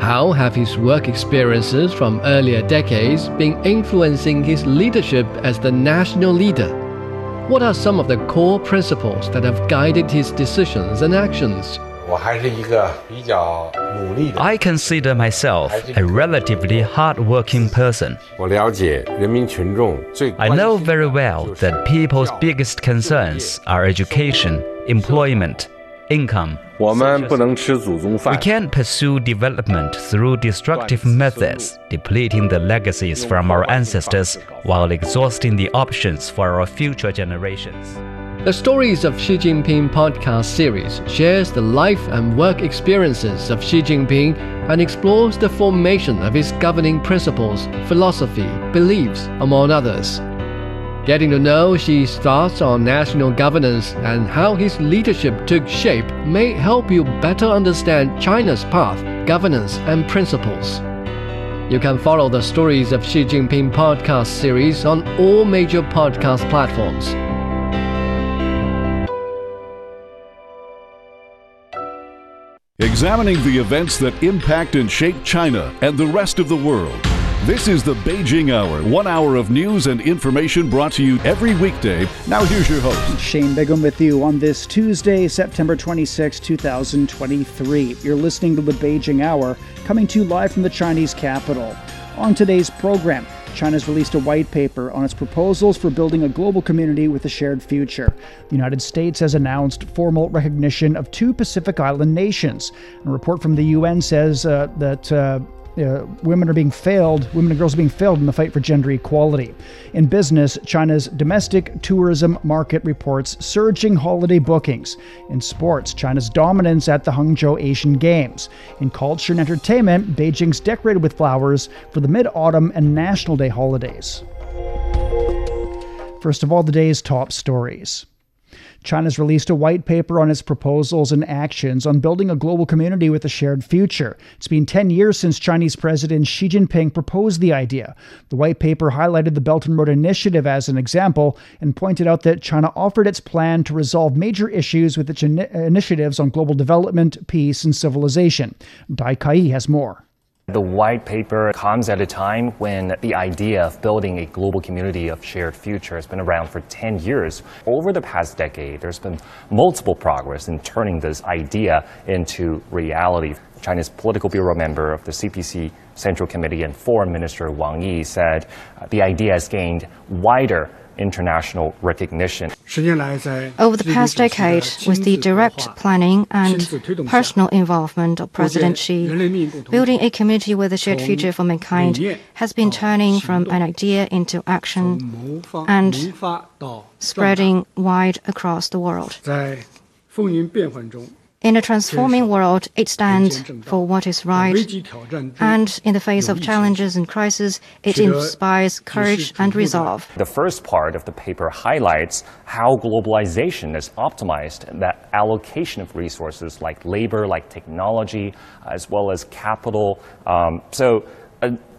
How have his work experiences from earlier decades been influencing his leadership as the national leader? What are some of the core principles that have guided his decisions and actions? I consider myself a relatively hard-working person. I know very well that people's biggest concerns are education, employment, income. We can't pursue development through destructive methods, depleting the legacies from our ancestors while exhausting the options for our future generations. The Stories of Xi Jinping podcast series shares the life and work experiences of Xi Jinping and explores the formation of his governing principles, philosophy, beliefs, among others. Getting to know Xi's thoughts on national governance and how his leadership took shape may help you better understand China's path, governance, and principles. You can follow the Stories of Xi Jinping podcast series on all major podcast platforms. Examining the events that impact and shape China and the rest of the world. This is the Beijing Hour, 1 hour of news and information brought to you every weekday. Now here's your host. Shane Bigham with you on this Tuesday, September 26, 2023. You're listening to the Beijing Hour, coming to you live from the Chinese capital. On today's program, China's released a white paper on its proposals for building a global community with a shared future. The United States has announced formal recognition of two Pacific Island nations. A report from the UN says women and girls are being failed in the fight for gender equality. In business, China's domestic tourism market reports surging holiday bookings. In sports, China's dominance at the Hangzhou Asian Games. In culture and entertainment, Beijing's decorated with flowers for the mid-autumn and National Day holidays. First of all, the day's top stories. China's released a white paper on its proposals and actions on building a global community with a shared future. It's been 10 years since Chinese President Xi Jinping proposed the idea. The white paper highlighted the Belt and Road Initiative as an example and pointed out that China offered its plan to resolve major issues with its initiatives on global development, peace, and civilization. Dai Kai has more. The white paper comes at a time when the idea of building a global community of shared future has been around for 10 years. Over the past decade, there's been multiple progress in turning this idea into reality. China's political bureau member of the CPC Central Committee and Foreign Minister Wang Yi said the idea has gained wider international recognition. Over the past decade, with the direct planning and personal involvement of President Xi, building a community with a shared future for mankind has been turning from an idea into action and spreading wide across the world. In a transforming world, it stands for what is right, and in the face of challenges and crises, it inspires courage and resolve. The first part of the paper highlights how globalization is optimized, and that allocation of resources like labor, like technology, as well as capital.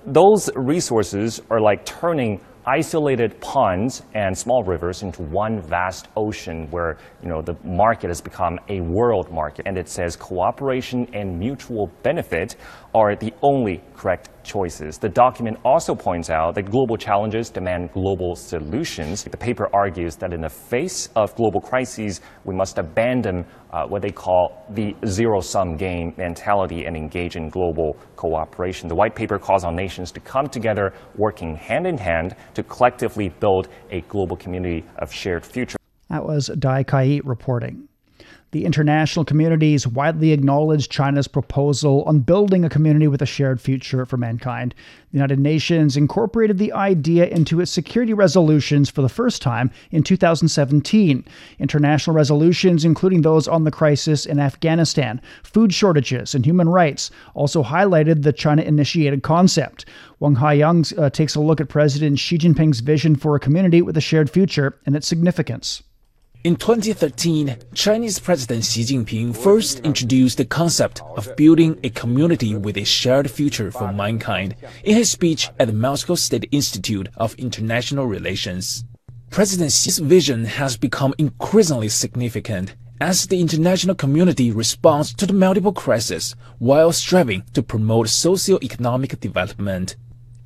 Those resources are like turning isolated ponds and small rivers into one vast ocean where, the market has become a world market. And it says cooperation and mutual benefit are the only correct choices. The document also points out that global challenges demand global solutions. The paper argues that in the face of global crises, we must abandon what they call the zero-sum game mentality and engage in global cooperation. The white paper calls on nations to come together, working hand in hand, to collectively build a global community of shared future. That was Dai Kai reporting. The international community's widely acknowledged China's proposal on building a community with a shared future for mankind. The United Nations incorporated the idea into its security resolutions for the first time in 2017. International resolutions, including those on the crisis in Afghanistan, food shortages, and human rights, also highlighted the China-initiated concept. Wang Haiyang takes a look at President Xi Jinping's vision for a community with a shared future and its significance. In 2013, Chinese President Xi Jinping first introduced the concept of building a community with a shared future for mankind in his speech at the Moscow State Institute of International Relations. President Xi's vision has become increasingly significant as the international community responds to the multiple crises while striving to promote socio-economic development.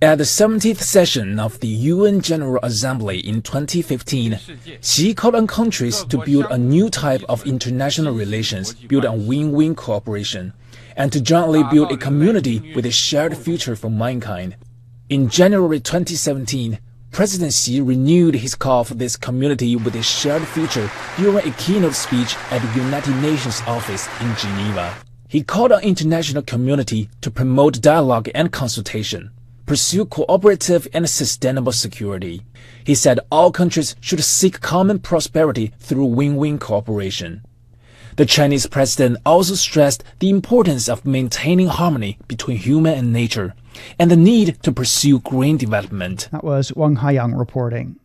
At the 70th session of the UN General Assembly in 2015, Xi called on countries to build a new type of international relations built on win-win cooperation, and to jointly build a community with a shared future for mankind. In January 2017, President Xi renewed his call for this community with a shared future during a keynote speech at the United Nations office in Geneva. He called on the international community to promote dialogue and consultation, pursue cooperative and sustainable security. He said all countries should seek common prosperity through win-win cooperation. The Chinese president also stressed the importance of maintaining harmony between human and nature, and the need to pursue green development. That was Wang Haiyang reporting.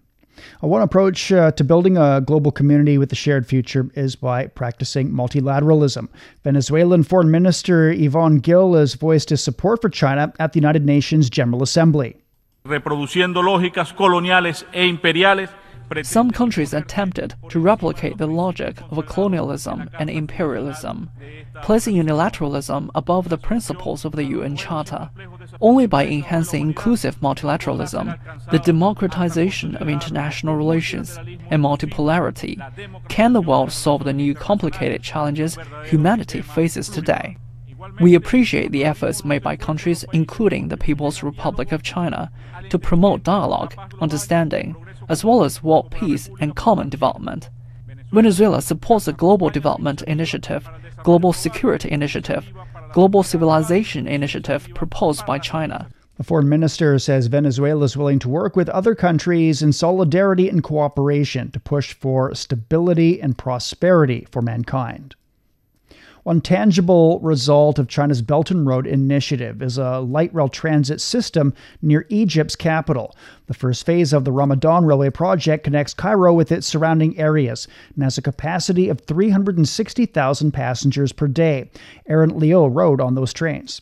One approach to building a global community with a shared future is by practicing multilateralism. Venezuelan Foreign Minister Yvan Gil has voiced his support for China at the United Nations General Assembly. Reproduciendo lógicas coloniales e imperiales. Some countries attempted to replicate the logic of colonialism and imperialism, placing unilateralism above the principles of the UN Charter. Only by enhancing inclusive multilateralism, the democratization of international relations, and multipolarity, can the world solve the new complicated challenges humanity faces today. We appreciate the efforts made by countries, including the People's Republic of China, to promote dialogue, understanding, as well as world peace and common development. Venezuela supports the Global Development Initiative, Global Security Initiative, Global Civilization Initiative proposed by China. The foreign minister says Venezuela is willing to work with other countries in solidarity and cooperation to push for stability and prosperity for mankind. One tangible result of China's Belt and Road Initiative is a light rail transit system near Egypt's capital. The first phase of the Ramadan Railway project connects Cairo with its surrounding areas and has a capacity of 360,000 passengers per day. Aaron Leo rode on those trains.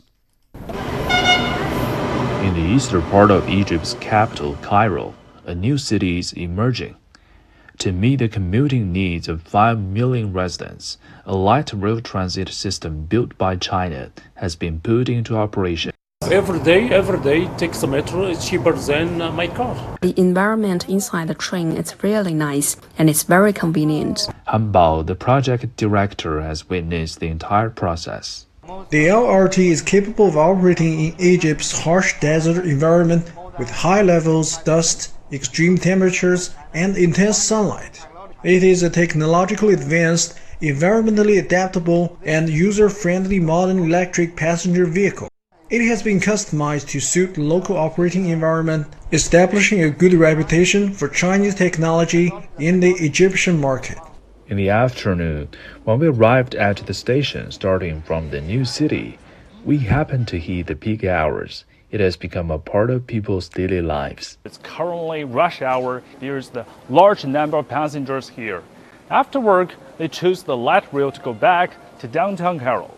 In the eastern part of Egypt's capital, Cairo, a new city is emerging. To meet the commuting needs of 5 million residents, a light rail transit system built by China has been put into operation. Every day, takes the metro, it's cheaper than my car. The environment inside the train is really nice, and it's very convenient. Hanbao, the project director, has witnessed the entire process. The LRT is capable of operating in Egypt's harsh desert environment with high levels, dust, extreme temperatures, and intense sunlight. It is a technologically advanced, environmentally adaptable, and user-friendly modern electric passenger vehicle. It has been customized to suit the local operating environment, establishing a good reputation for Chinese technology in the Egyptian market. In the afternoon, when we arrived at the station starting from the new city, we happened to hit the peak hours. It has become a part of people's daily lives. It's currently rush hour. There is the large number of passengers here. After work, they choose the light rail to go back to downtown Cairo.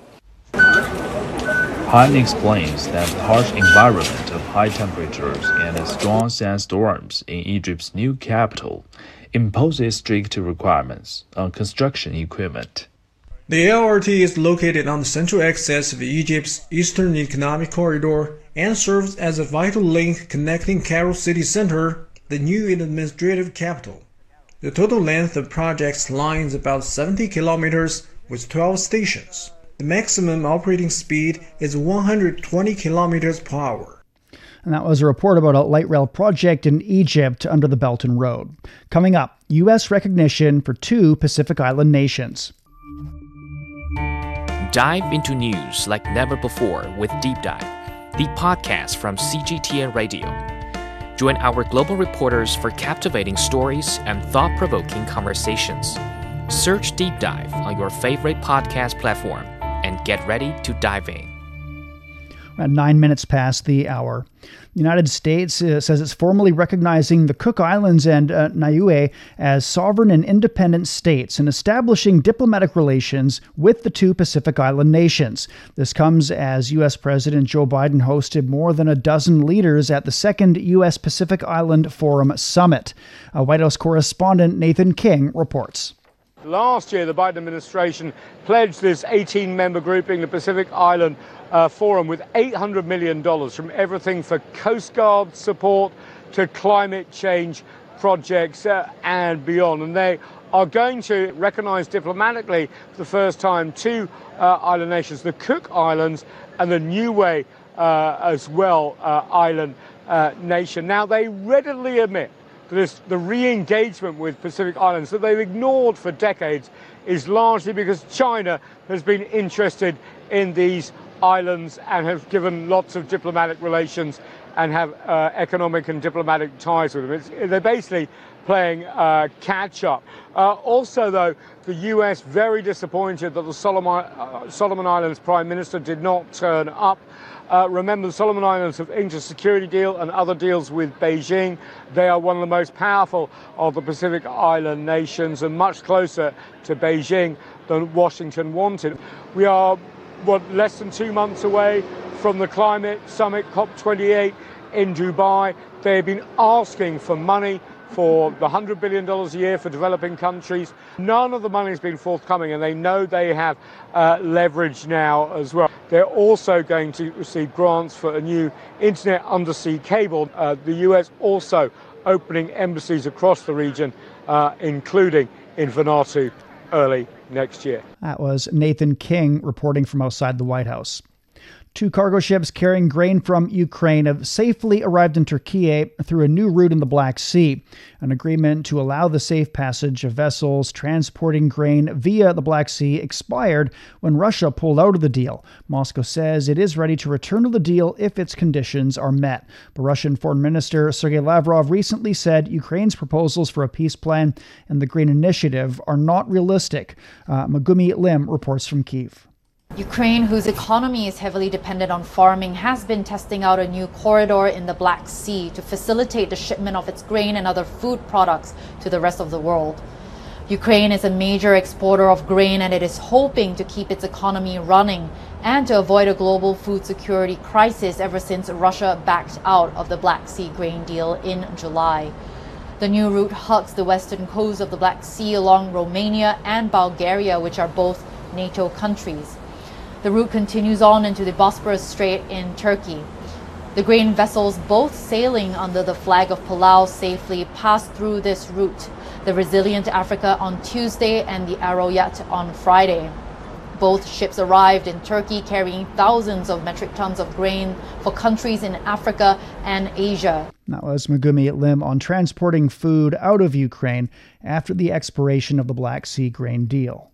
Han explains that the harsh environment of high temperatures and strong sandstorms in Egypt's new capital imposes strict requirements on construction equipment. The LRT is located on the central axis of Egypt's Eastern Economic Corridor and serves as a vital link connecting Cairo city center, the new administrative capital. The total length of the project's line is about 70 kilometers with 12 stations. The maximum operating speed is 120 kilometers per hour. And that was a report about a light rail project in Egypt under the Belt and Road. Coming up, U.S. recognition for two Pacific Island nations. dive into news like never before with Deep Dive, the podcast from CGTN Radio. Join our global reporters for captivating stories and thought-provoking conversations. Search Deep Dive on your favorite podcast platform and get ready to dive in. At 9 minutes past the hour. The United States says it's formally recognizing the Cook Islands and Niue as sovereign and independent states and establishing diplomatic relations with the two Pacific Island nations. This comes as U.S. President Joe Biden hosted more than a dozen leaders at the second U.S. Pacific Island Forum Summit. White House correspondent Nathan King reports. Last year, the Biden administration pledged this 18-member grouping, the Pacific Island Forum, with $800 million from everything for Coast Guard support to climate change projects and beyond. And they are going to recognize diplomatically for the first time two island nations, the Cook Islands and the Niue as well island nation. Now, they readily admit this, the re-engagement with Pacific Islands that they've ignored for decades is largely because China has been interested in these islands and have given lots of diplomatic relations and have economic and diplomatic ties with them. They're basically playing catch-up. Also, though, the U.S. very disappointed that the Solomon Islands Prime Minister did not turn up. Remember, the Solomon Islands have inked a security deal and other deals with Beijing. They are one of the most powerful of the Pacific Island nations and much closer to Beijing than Washington wanted. We are, less than 2 months away from the climate summit, COP28 in Dubai. They've been asking for money for the $100 billion a year for developing countries. None of the money has been forthcoming, and they know they have leverage now as well. They're also going to receive grants for a new internet undersea cable. The US also opening embassies across the region, including in Vanuatu, early next year. That was Nathan King reporting from outside the White House. Two cargo ships carrying grain from Ukraine have safely arrived in Turkey through a new route in the Black Sea. An agreement to allow the safe passage of vessels transporting grain via the Black Sea expired when Russia pulled out of the deal. Moscow says it is ready to return to the deal if its conditions are met. But Russian Foreign Minister Sergei Lavrov recently said Ukraine's proposals for a peace plan and the Green Initiative are not realistic. Megumi Lim reports from Kyiv. Ukraine, whose economy is heavily dependent on farming, has been testing out a new corridor in the Black Sea to facilitate the shipment of its grain and other food products to the rest of the world. Ukraine is a major exporter of grain, and it is hoping to keep its economy running and to avoid a global food security crisis ever since Russia backed out of the Black Sea grain deal in July. The new route hugs the western coast of the Black Sea along Romania and Bulgaria, which are both NATO countries. The route continues on into the Bosporus Strait in Turkey. The grain vessels, both sailing under the flag of Palau, safely passed through this route, the Resilient Africa on Tuesday and the Aroyat on Friday. Both ships arrived in Turkey carrying thousands of metric tons of grain for countries in Africa and Asia. That was Megumi Lim on transporting food out of Ukraine after the expiration of the Black Sea grain deal.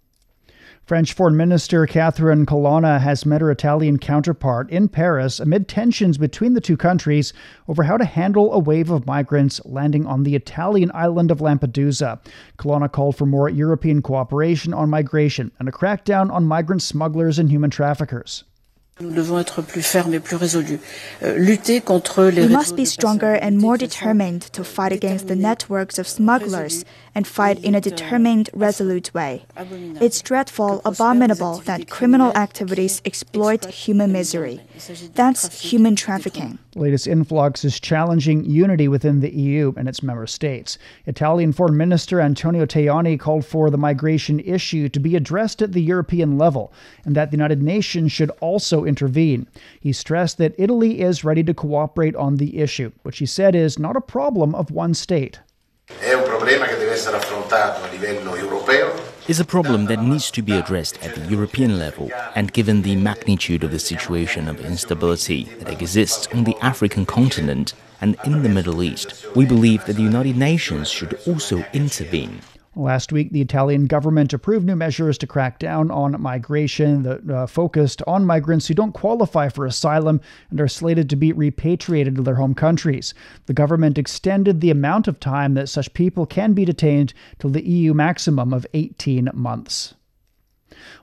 French Foreign Minister Catherine Colonna has met her Italian counterpart in Paris amid tensions between the two countries over how to handle a wave of migrants landing on the Italian island of Lampedusa. Colonna called for more European cooperation on migration and a crackdown on migrant smugglers and human traffickers. We must be stronger and more determined to fight against the networks of smugglers and fight in a determined, resolute way. It's dreadful, abominable that criminal activities exploit human misery. That's human trafficking. The latest influx is challenging unity within the EU and its member states. Italian Foreign Minister Antonio Tajani called for the migration issue to be addressed at the European level and that the United Nations should also intervene. He stressed that Italy is ready to cooperate on the issue, which he said is not a problem of one state. It's a problem that needs to be addressed at the European level, and given the magnitude of the situation of instability that exists on the African continent and in the Middle East, we believe that the United Nations should also intervene. Last week, the Italian government approved new measures to crack down on migration that focused on migrants who don't qualify for asylum and are slated to be repatriated to their home countries. The government extended the amount of time that such people can be detained to the EU maximum of 18 months.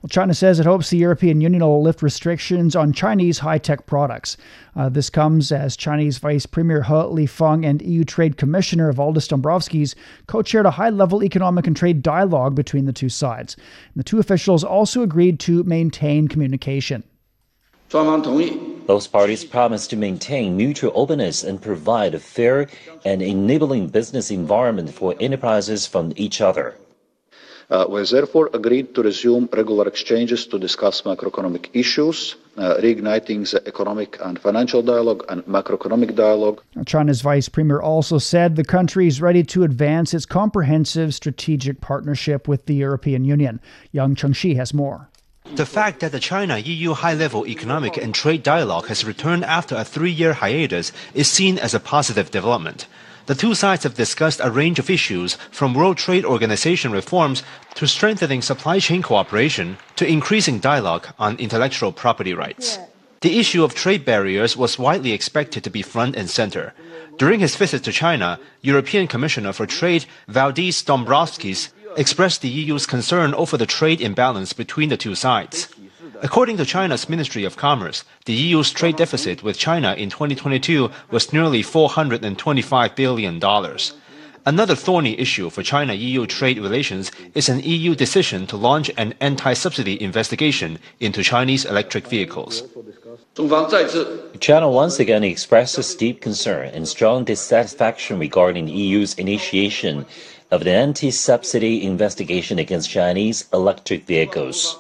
Well, China says it hopes the European Union will lift restrictions on Chinese high-tech products. This comes as Chinese Vice Premier He Lifeng and EU Trade Commissioner Valdis Dombrovskis co-chaired a high-level economic and trade dialogue between the two sides. And the two officials also agreed to maintain communication. Both parties promised to maintain mutual openness and provide a fair and enabling business environment for enterprises from each other. We therefore agreed to resume regular exchanges to discuss macroeconomic issues, reigniting the economic and financial dialogue and macroeconomic dialogue. China's vice premier also said the country is ready to advance its comprehensive strategic partnership with the European Union. Yang Chengshi has more. The fact that the China-EU high-level economic and trade dialogue has returned after a three-year hiatus is seen as a positive development. The two sides have discussed a range of issues, from World Trade Organization reforms to strengthening supply chain cooperation to increasing dialogue on intellectual property rights. Yeah. The issue of trade barriers was widely expected to be front and center. During his visit to China, European Commissioner for Trade Valdis Dombrovskis expressed the EU's concern over the trade imbalance between the two sides. According to China's Ministry of Commerce, the EU's trade deficit with China in 2022 was nearly $425 billion. Another thorny issue for China-EU trade relations is an EU decision to launch an anti-subsidy investigation into Chinese electric vehicles. China once again expresses deep concern and strong dissatisfaction regarding the EU's initiation of an anti-subsidy investigation against Chinese electric vehicles.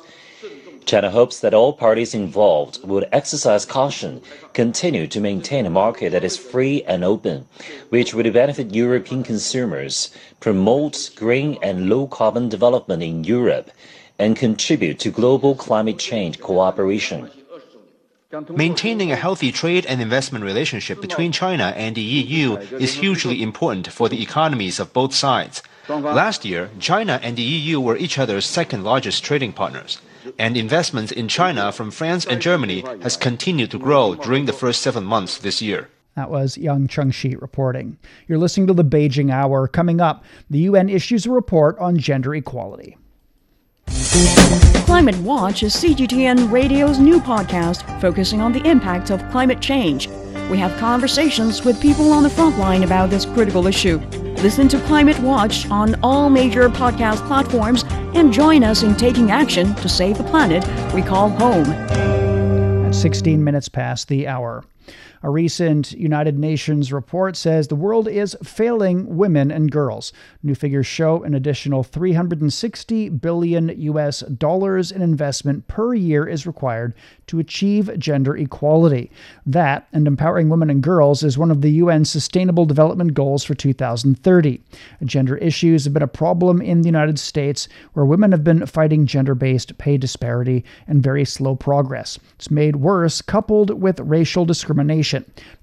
China hopes that all parties involved would exercise caution, continue to maintain a market that is free and open, which would benefit European consumers, promote green and low-carbon development in Europe, and contribute to global climate change cooperation. Maintaining a healthy trade and investment relationship between China and the EU is hugely important for the economies of both sides. Last year, China and the EU were each other's second-largest trading partners, and investments in China from France and Germany has continued to grow during the first 7 months this year. That was Yang Chengshi reporting. You're listening to the Beijing Hour. Coming up, the UN issues a report on gender equality. Climate Watch is CGTN Radio's new podcast focusing on the impact of climate change. We have conversations with people on the front line about this critical issue. Listen to Climate Watch on all major podcast platforms and join us in taking action to save the planet we call home. At 16 minutes past the hour. A recent United Nations report says the world is failing women and girls. New figures show an additional $360 billion in investment per year is required to achieve gender equality. That, and empowering women and girls, is one of the UN's Sustainable Development Goals for 2030. Gender issues have been a problem in the United States, where women have been fighting gender-based pay disparity and very slow progress. It's made worse, coupled with racial discrimination.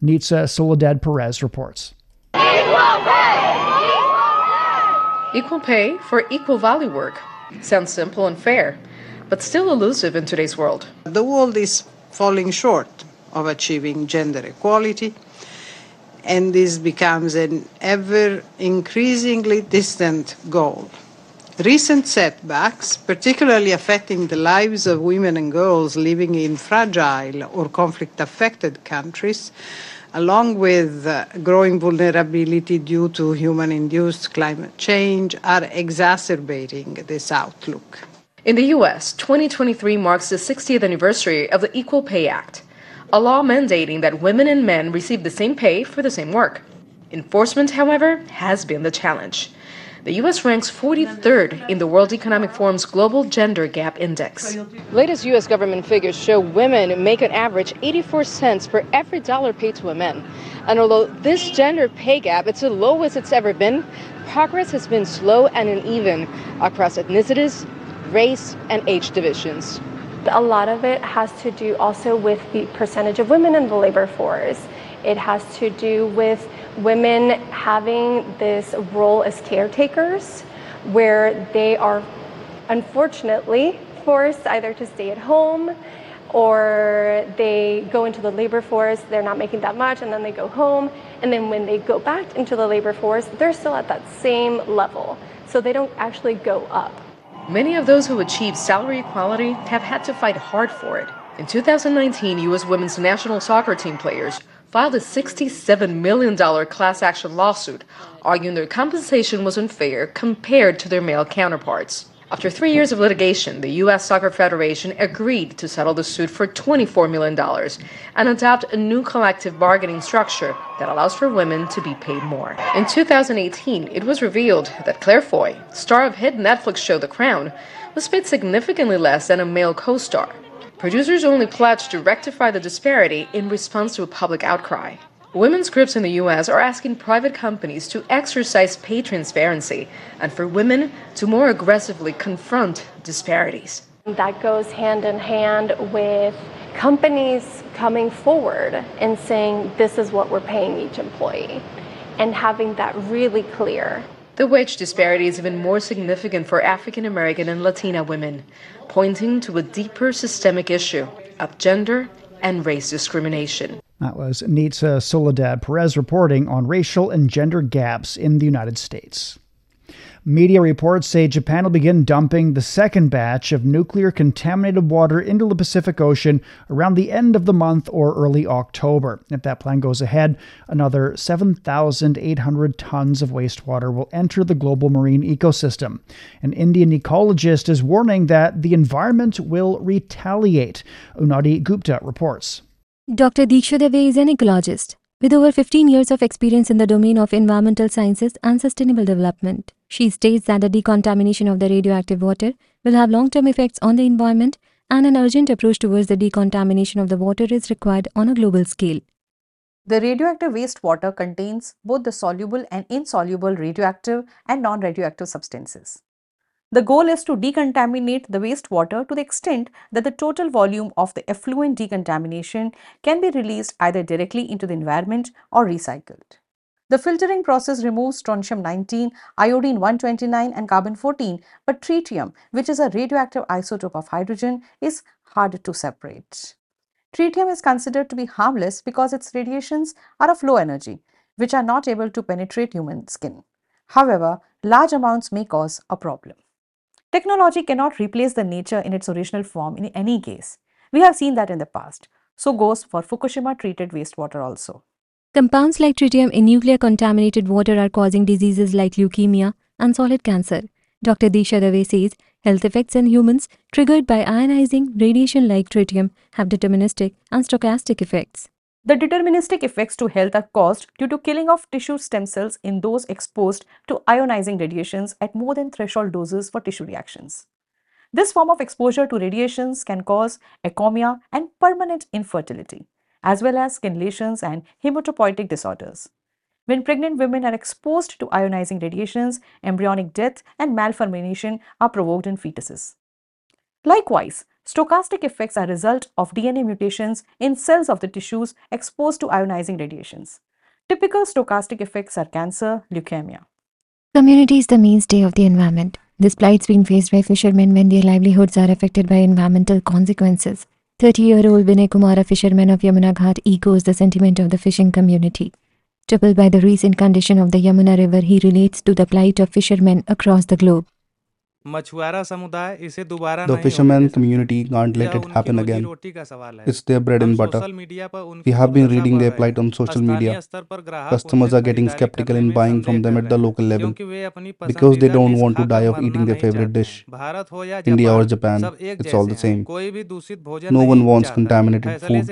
Nitsa Soledad Perez reports. Equal pay! Equal pay for equal value work. Sounds simple and fair, but still elusive in today's world. The world is falling short of achieving gender equality, and this becomes an ever increasingly distant goal. Recent setbacks, particularly affecting the lives of women and girls living in fragile or conflict-affected countries, along with growing vulnerability due to human-induced climate change, are exacerbating this outlook. In the U.S., 2023 marks the 60th anniversary of the Equal Pay Act, a law mandating that women and men receive the same pay for the same work. Enforcement, however, has been the challenge. The U.S. ranks 43rd in the World Economic Forum's Global Gender Gap Index. Latest U.S. government figures show women make an average 84 cents for every dollar paid to a man. And although this gender pay gap is the lowest it's ever been, progress has been slow and uneven across ethnicities, race, and age divisions. A lot of it has to do also with the percentage of women in the labor force. It has to do with women having this role as caretakers, where they are unfortunately forced either to stay at home or they go into the labor force, they're not making that much, and then they go home, and then when they go back into the labor force, they're still at that same level, so they don't actually go up. Many of those who achieve salary equality have had to fight hard for it. In 2019, U.S. women's national soccer team players filed a $67 million class action lawsuit, arguing their compensation was unfair compared to their male counterparts. After 3 years of litigation, the U.S. Soccer Federation agreed to settle the suit for $24 million and adopt a new collective bargaining structure that allows for women to be paid more. In 2018, it was revealed that Claire Foy, star of hit Netflix show The Crown, was paid significantly less than a male co-star. Producers only pledged to rectify the disparity in response to a public outcry. Women's groups in the U.S. are asking private companies to exercise pay transparency and for women to more aggressively confront disparities. That goes hand in hand with companies coming forward and saying this is what we're paying each employee and having that really clear. The wage disparity is even more significant for African American and Latina women, pointing to a deeper systemic issue of gender and race discrimination. That was Nitsa Soledad Perez reporting on racial and gender gaps in the United States. Media reports say Japan will begin dumping the second batch of nuclear-contaminated water into the Pacific Ocean around the end of the month or early October. If that plan goes ahead, another 7,800 tons of wastewater will enter the global marine ecosystem. An Indian ecologist is warning that the environment will retaliate. Unadi Gupta reports. Dr. Diksha Dave is an ecologist with over 15 years of experience in the domain of environmental sciences and sustainable development. She states that the decontamination of the radioactive water will have long-term effects on the environment, and an urgent approach towards the decontamination of the water is required on a global scale. The radioactive wastewater contains both the soluble and insoluble radioactive and non-radioactive substances. The goal is to decontaminate the wastewater to the extent that the total volume of the effluent decontamination can be released either directly into the environment or recycled. The filtering process removes strontium-19, iodine-129 and carbon-14, but tritium, which is a radioactive isotope of hydrogen, is hard to separate. Tritium is considered to be harmless because its radiations are of low energy, which are not able to penetrate human skin. However, large amounts may cause a problem. Technology cannot replace the nature in its original form in any case. We have seen that in the past. So goes for Fukushima-treated wastewater also. Compounds like tritium in nuclear-contaminated water are causing diseases like leukemia and solid cancer. Dr. Diksha Dave says health effects in humans triggered by ionizing radiation like tritium have deterministic and stochastic effects. The deterministic effects to health are caused due to killing of tissue stem cells in those exposed to ionizing radiations at more than threshold doses for tissue reactions. This form of exposure to radiations can cause achomia and permanent infertility, as well as skin lesions and hematopoietic disorders. When pregnant women are exposed to ionizing radiations, embryonic death and malformation are provoked in fetuses. Likewise, stochastic effects are a result of DNA mutations in cells of the tissues exposed to ionizing radiations. Typical stochastic effects are cancer, leukemia. Community is the mainstay of the environment. This plight is being faced by fishermen when their livelihoods are affected by environmental consequences. 30-year-old Vinay Kumar, a fisherman of Yamuna Ghat, echoes the sentiment of the fishing community. Troubled by the recent condition of the Yamuna River, he relates to the plight of fishermen across the globe. The fisherman community can't let it happen again. It's their bread and butter. We have been reading their plight on social media. Customers are getting skeptical in buying from them at the local level because they don't want to die of eating their favorite dish. India or Japan, it's all the same. No one wants contaminated food.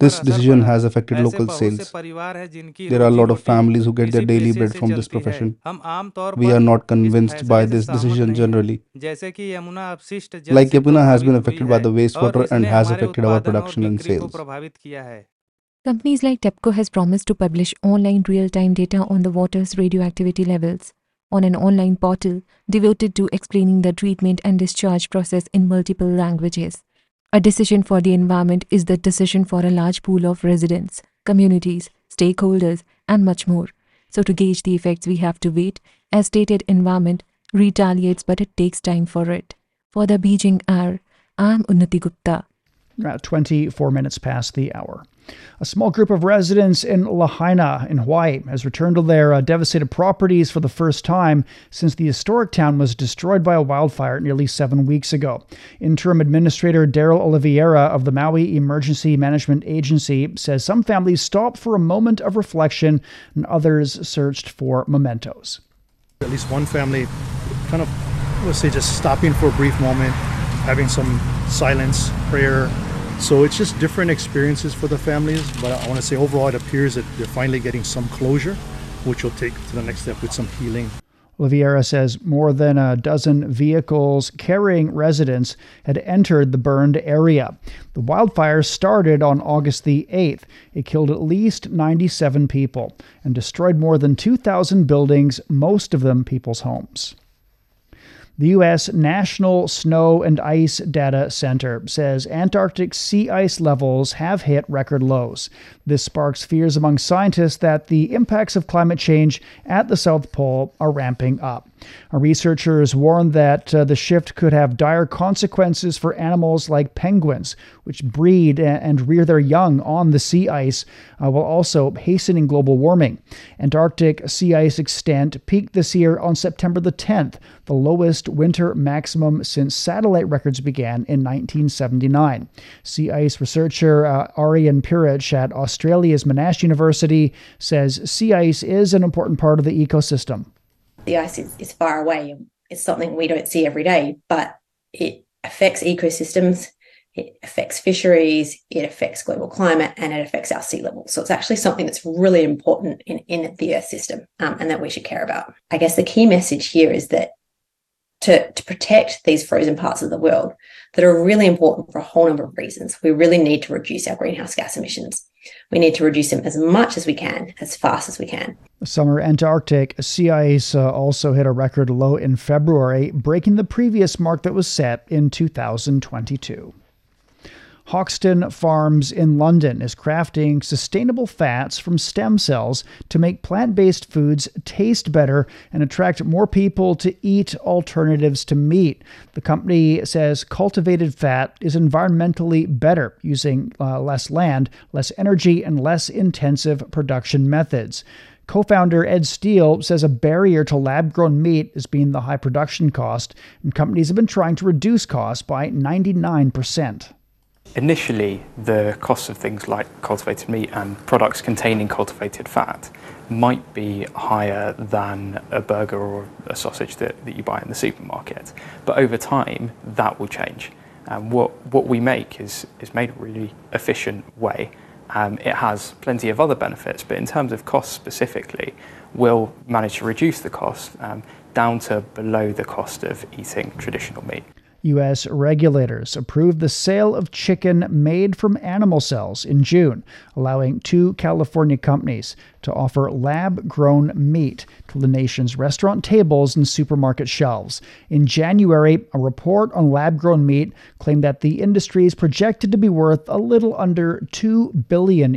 This decision has affected local sales. There are a lot of families who get their daily bread from this profession. We are not convinced by this decision generally. Like Yamuna has been affected by the wastewater and has affected our production and sales. Companies like TEPCO has promised to publish online real-time data on the water's radioactivity levels on an online portal devoted to explaining the treatment and discharge process in multiple languages. A decision for the environment is the decision for a large pool of residents, communities, stakeholders, and much more. So to gauge the effects, we have to wait, as stated environment retaliates, but it takes time for it. For the Beijing Hour, I'm Unnati Gupta. About 24 minutes past the hour. A small group of residents in Lahaina in Hawaii has returned to their devastated properties for the first time since the historic town was destroyed by a wildfire nearly 7 weeks ago. Interim Administrator Daryl Oliveira of the Maui Emergency Management Agency says some families stopped for a moment of reflection and others searched for mementos. At least one family kind of, let's say, just stopping for a brief moment, having some silence, prayer. So it's just different experiences for the families, but I want to say overall it appears that they're finally getting some closure, which will take to the next step with some healing. Oliveira says more than a dozen vehicles carrying residents had entered the burned area. The wildfire started on August the 8th. It killed at least 97 people and destroyed more than 2,000 buildings, most of them people's homes. The U.S. National Snow and Ice Data Center says Antarctic sea ice levels have hit record lows. This sparks fears among scientists that the impacts of climate change at the South Pole are ramping up. Our researchers warn that the shift could have dire consequences for animals like penguins, which breed and rear their young on the sea ice, while also hastening global warming. Antarctic sea ice extent peaked this year on September the 10th, the lowest winter maximum since satellite records began in 1979. Sea ice researcher Aryan Pirich at Australia's Monash University says sea ice is an important part of the ecosystem. The ice is far away. It's something we don't see every day, but it affects ecosystems, it affects fisheries, it affects global climate, and it affects our sea level. So it's actually something that's really important in the Earth system and that we should care about. I guess the key message here is that to protect these frozen parts of the world that are really important for a whole number of reasons, we really need to reduce our greenhouse gas emissions. We need to reduce them as much as we can, as fast as we can. Summer Antarctic sea ice also hit a record low in February, breaking the previous mark that was set in 2022. Hoxton Farms in London is crafting sustainable fats from stem cells to make plant-based foods taste better and attract more people to eat alternatives to meat. The company says cultivated fat is environmentally better, using less land, less energy, and less intensive production methods. Co-founder Ed Steele says a barrier to lab-grown meat has been the high production cost, and companies have been trying to reduce costs by 99%. Initially, the costs of things like cultivated meat and products containing cultivated fat might be higher than a burger or a sausage that you buy in the supermarket. But over time, that will change. And what we make is made in a really efficient way. It has plenty of other benefits, but in terms of cost specifically, we'll manage to reduce the cost down to below the cost of eating traditional meat. U.S. regulators approved the sale of chicken made from animal cells in June, allowing two California companies to offer lab-grown meat to the nation's restaurant tables and supermarket shelves. In January, a report on lab-grown meat claimed that the industry is projected to be worth a little under $2 billion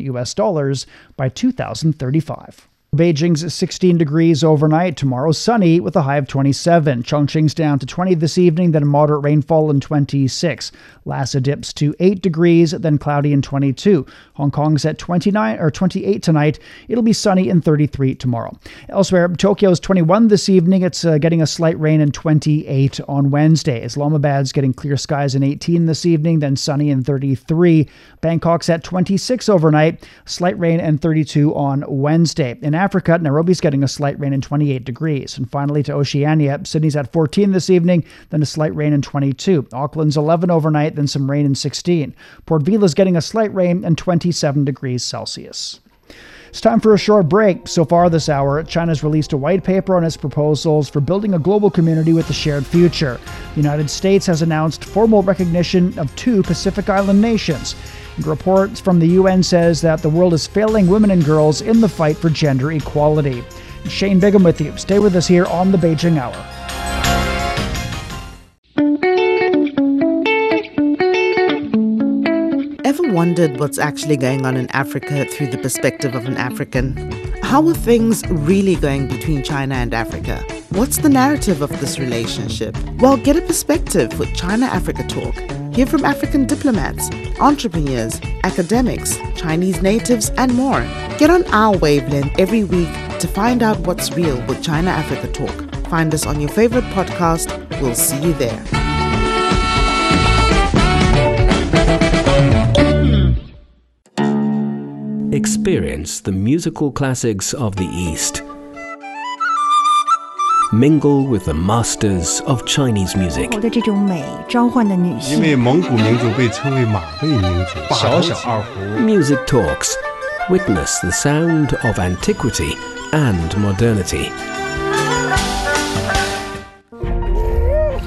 by 2035. Beijing's 16 degrees overnight. Tomorrow sunny with a high of 27. Chongqing's down to 20 this evening, then moderate rainfall and 26. Lhasa dips to 8 degrees, then cloudy and 22. Hong Kong's at 29 or 28 tonight. It'll be sunny and 33 tomorrow. Elsewhere, Tokyo's 21 this evening. It's getting a slight rain and 28 on Wednesday. Islamabad's getting clear skies and 18 this evening, then sunny and 33. Bangkok's at 26 overnight, slight rain and 32 on Wednesday. In Africa, Nairobi's getting a slight rain and 28 degrees. And finally to Oceania, Sydney's at 14 this evening, then a slight rain and 22. Auckland's 11 overnight, then some rain and 16. Port Vila's getting a slight rain and 27 degrees Celsius. It's time for a short break. So far this hour, China's released a white paper on its proposals for building a global community with a shared future. The United States has announced formal recognition of two Pacific Island nations. Reports from the UN says that the world is failing women and girls in the fight for gender equality. Shane Bigham with you. Stay with us here on the Beijing Hour. Ever wondered what's actually going on in Africa through the perspective of an African? How are things really going between China and Africa? What's the narrative of this relationship? Well, get a perspective with China-Africa Talk. Hear from African diplomats, entrepreneurs, academics, Chinese natives, and more. Get on our wavelength every week to find out what's real with China-Africa Talk. Find us on your favorite podcast. We'll see you there. Experience the musical classics of the East. Mingle with the masters of Chinese music. Music Talks. Witness the sound of antiquity and modernity.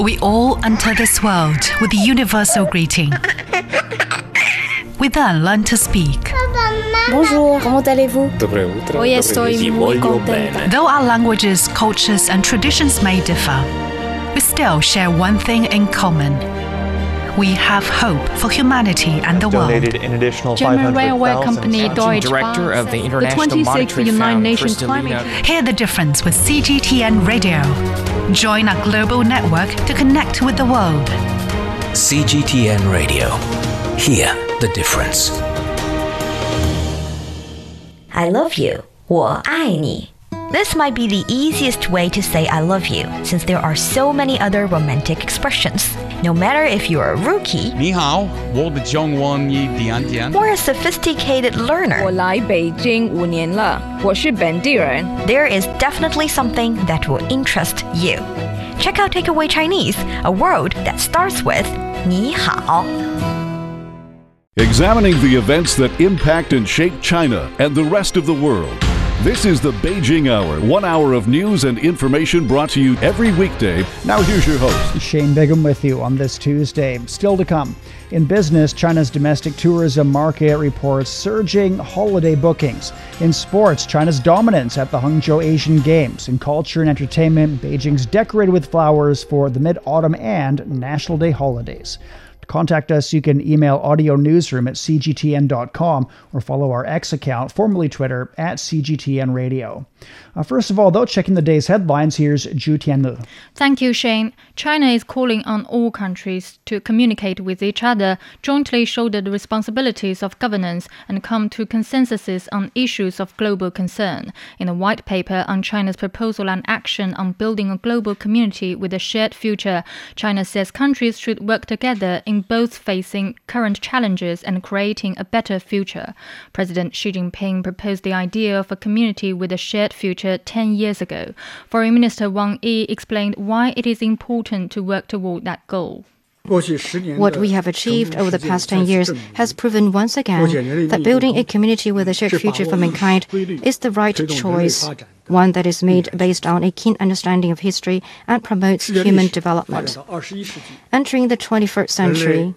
We all enter this world with a universal greeting. We then learn to speak. Bonjour, comment allez-vous? Hoy estoy muy contenta. Though our languages, cultures, and traditions may differ, we still share one thing in common. We have hope for humanity and the world. An additional German railway company Deutsche Director of the International Monetary Fund, Kristalina. Hear the difference with CGTN Radio. Join our global network to connect with the world. CGTN Radio. Hear the difference. I love you. 我爱你. This might be the easiest way to say I love you, since there are so many other romantic expressions. No matter if you're a rookie, 你好, 我的中文已点点, or a sophisticated learner, 我来北京5年了, 我是本地人, there is definitely something that will interest you. Check out Takeaway Chinese, a word that starts with 你好. Examining the events that impact and shape China and the rest of the world. This is the Beijing Hour, 1 hour of news and information brought to you every weekday. Now here's your host. Shane Bigham with you on this Tuesday. Still to come, in business, China's domestic tourism market reports surging holiday bookings. In sports, China's dominance at the Hangzhou Asian Games. In culture and entertainment, Beijing's decorated with flowers for the mid-autumn and National Day holidays. To contact us, you can email audionewsroom@cgtn.com or follow our X account, formerly Twitter, @CGTN Radio. First of all, though, checking the day's headlines, here's Zhu Tianlu. Thank you, Shane. China is calling on all countries to communicate with each other, jointly shoulder the responsibilities of governance, and come to consensuses on issues of global concern. In a white paper on China's proposal and action on building a global community with a shared future, China says countries should work together in both facing current challenges and creating a better future. President Xi Jinping proposed the idea of a community with a shared future 10 years ago. Foreign Minister Wang Yi explained why it is important to work toward that goal. What we have achieved over the past 10 years has proven once again that building a community with a shared future for mankind is the right choice, one that is made based on a keen understanding of history and promotes human development. Entering the 21st century,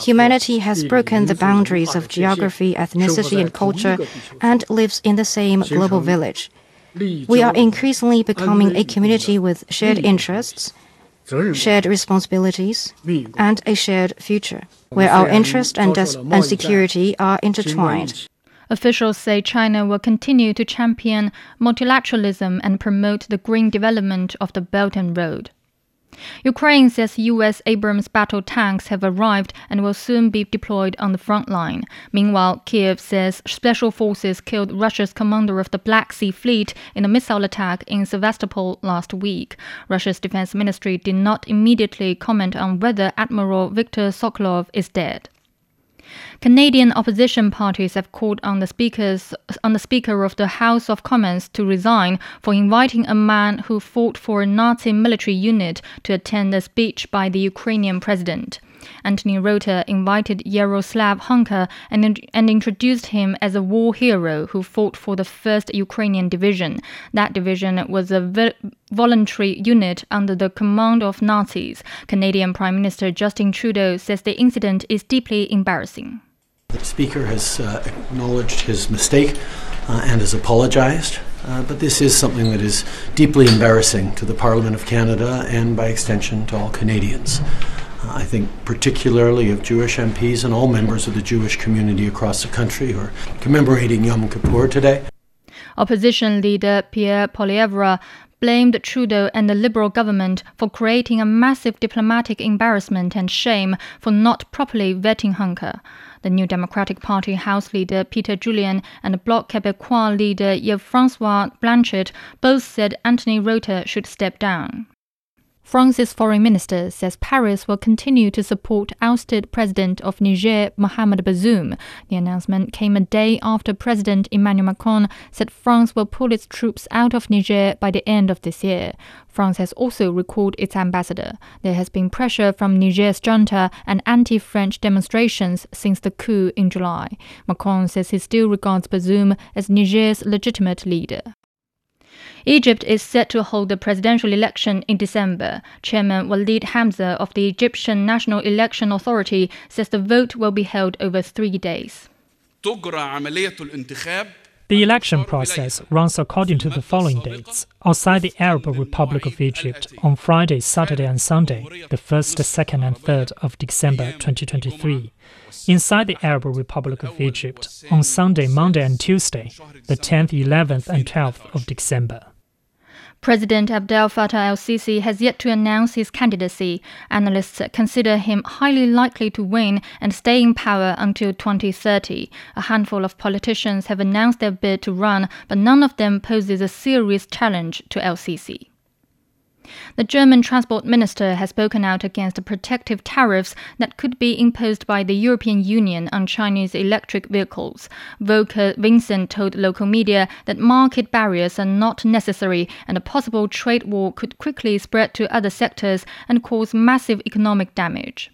humanity has broken the boundaries of geography, ethnicity, and culture and lives in the same global village. We are increasingly becoming a community with shared interests, shared responsibilities, and a shared future, where our interest and security are intertwined. Officials say China will continue to champion multilateralism and promote the green development of the Belt and Road. Ukraine says U.S. Abrams battle tanks have arrived and will soon be deployed on the front line. Meanwhile, Kyiv says special forces killed Russia's commander of the Black Sea Fleet in a missile attack in Sevastopol last week. Russia's defense ministry did not immediately comment on whether Admiral Viktor Sokolov is dead. Canadian opposition parties have called on the Speaker of the House of Commons to resign for inviting a man who fought for a Nazi military unit to attend a speech by the Ukrainian president. Anthony Rota invited Yaroslav Hunka and introduced him as a war hero who fought for the 1st Ukrainian Division. That division was a voluntary unit under the command of Nazis. Canadian Prime Minister Justin Trudeau says the incident is deeply embarrassing. The Speaker has acknowledged his mistake and has apologised, but this is something that is deeply embarrassing to the Parliament of Canada and, by extension, to all Canadians. I think particularly of Jewish MPs and all members of the Jewish community across the country who are commemorating Yom Kippur today. Opposition leader Pierre Poilievre blamed Trudeau and the Liberal government for creating a massive diplomatic embarrassment and shame for not properly vetting Hunker. The New Democratic Party House leader Peter Julien and Bloc Québécois leader Yves-François Blanchet both said Anthony Rota should step down. France's foreign minister says Paris will continue to support ousted president of Niger, Mohamed Bazoum. The announcement came a day after President Emmanuel Macron said France will pull its troops out of Niger by the end of this year. France has also recalled its ambassador. There has been pressure from Niger's junta and anti-French demonstrations since the coup in July. Macron says he still regards Bazoum as Niger's legitimate leader. Egypt is set to hold the presidential election in December. Chairman Walid Hamza of the Egyptian National Election Authority says the vote will be held over 3 days. The election process runs according to the following dates. Outside the Arab Republic of Egypt, on Friday, Saturday and Sunday, the 1st, 2nd and 3rd of December 2023. Inside the Arab Republic of Egypt, on Sunday, Monday and Tuesday, the 10th, 11th and 12th of December. President Abdel Fattah el-Sisi has yet to announce his candidacy. Analysts consider him highly likely to win and stay in power until 2030. A handful of politicians have announced their bid to run, but none of them poses a serious challenge to el-Sisi. The German transport minister has spoken out against the protective tariffs that could be imposed by the European Union on Chinese electric vehicles. Volker Wissing told local media that market barriers are not necessary and a possible trade war could quickly spread to other sectors and cause massive economic damage.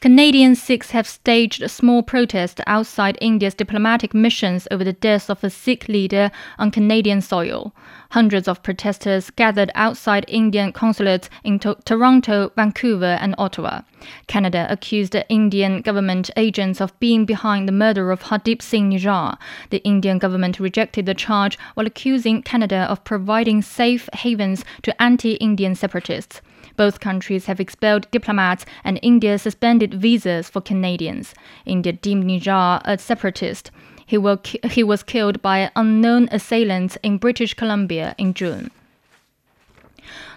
Canadian Sikhs have staged a small protest outside India's diplomatic missions over the death of a Sikh leader on Canadian soil. Hundreds of protesters gathered outside Indian consulates in Toronto, Vancouver and Ottawa. Canada accused the Indian government agents of being behind the murder of Hardeep Singh Nijjar. The Indian government rejected the charge while accusing Canada of providing safe havens to anti-Indian separatists. Both countries have expelled diplomats and India suspended visas for Canadians. India deemed Nijjar a separatist. He was killed by an unknown assailant in British Columbia in June.